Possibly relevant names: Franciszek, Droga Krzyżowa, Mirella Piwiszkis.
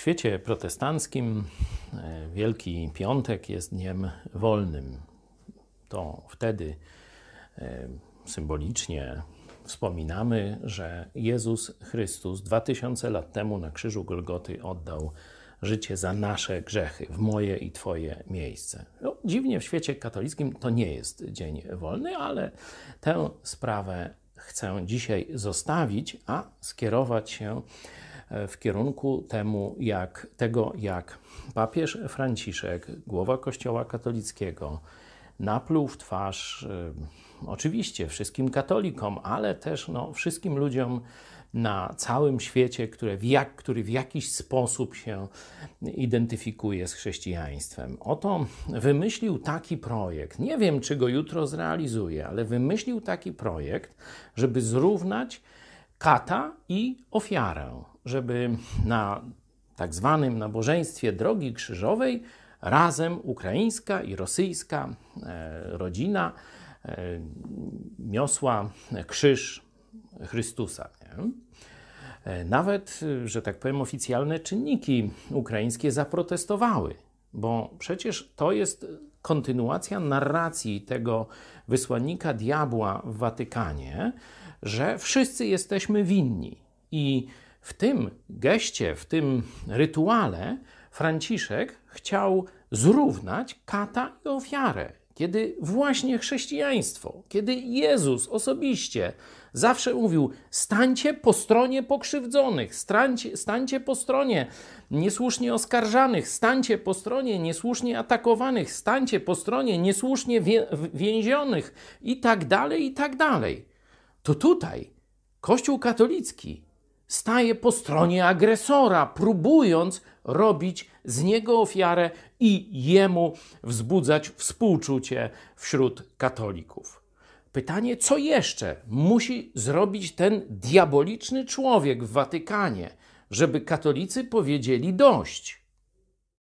W świecie protestanckim Wielki Piątek jest dniem wolnym. To wtedy symbolicznie wspominamy, że Jezus Chrystus 2000 lat temu na krzyżu Golgoty oddał życie za nasze grzechy, w moje i Twoje miejsce. No, dziwnie w świecie katolickim to nie jest dzień wolny, ale tę sprawę chcę dzisiaj zostawić, a skierować się w kierunku tego, jak papież Franciszek, głowa Kościoła katolickiego, napluł w twarz oczywiście wszystkim katolikom, ale też wszystkim ludziom na całym świecie, który w jakiś sposób się identyfikuje z chrześcijaństwem. Oto wymyślił taki projekt, nie wiem, czy go jutro zrealizuje, ale wymyślił taki projekt, żeby zrównać kata i ofiarę, żeby na tak zwanym nabożeństwie Drogi Krzyżowej razem ukraińska i rosyjska rodzina niosła krzyż Chrystusa. Nie? Nawet, że tak powiem, oficjalne czynniki ukraińskie zaprotestowały, bo przecież to jest kontynuacja narracji tego wysłannika diabła w Watykanie, że wszyscy jesteśmy winni. I w tym geście, w tym rytuale Franciszek chciał zrównać kata i ofiarę, kiedy właśnie chrześcijaństwo, kiedy Jezus osobiście zawsze mówił: stańcie po stronie pokrzywdzonych, stańcie po stronie niesłusznie oskarżanych, stańcie po stronie niesłusznie atakowanych, stańcie po stronie niesłusznie więzionych i tak dalej, i tak dalej. To tutaj Kościół katolicki staje po stronie agresora, próbując robić z niego ofiarę i jemu wzbudzać współczucie wśród katolików. Pytanie, co jeszcze musi zrobić ten diaboliczny człowiek w Watykanie, żeby katolicy powiedzieli dość?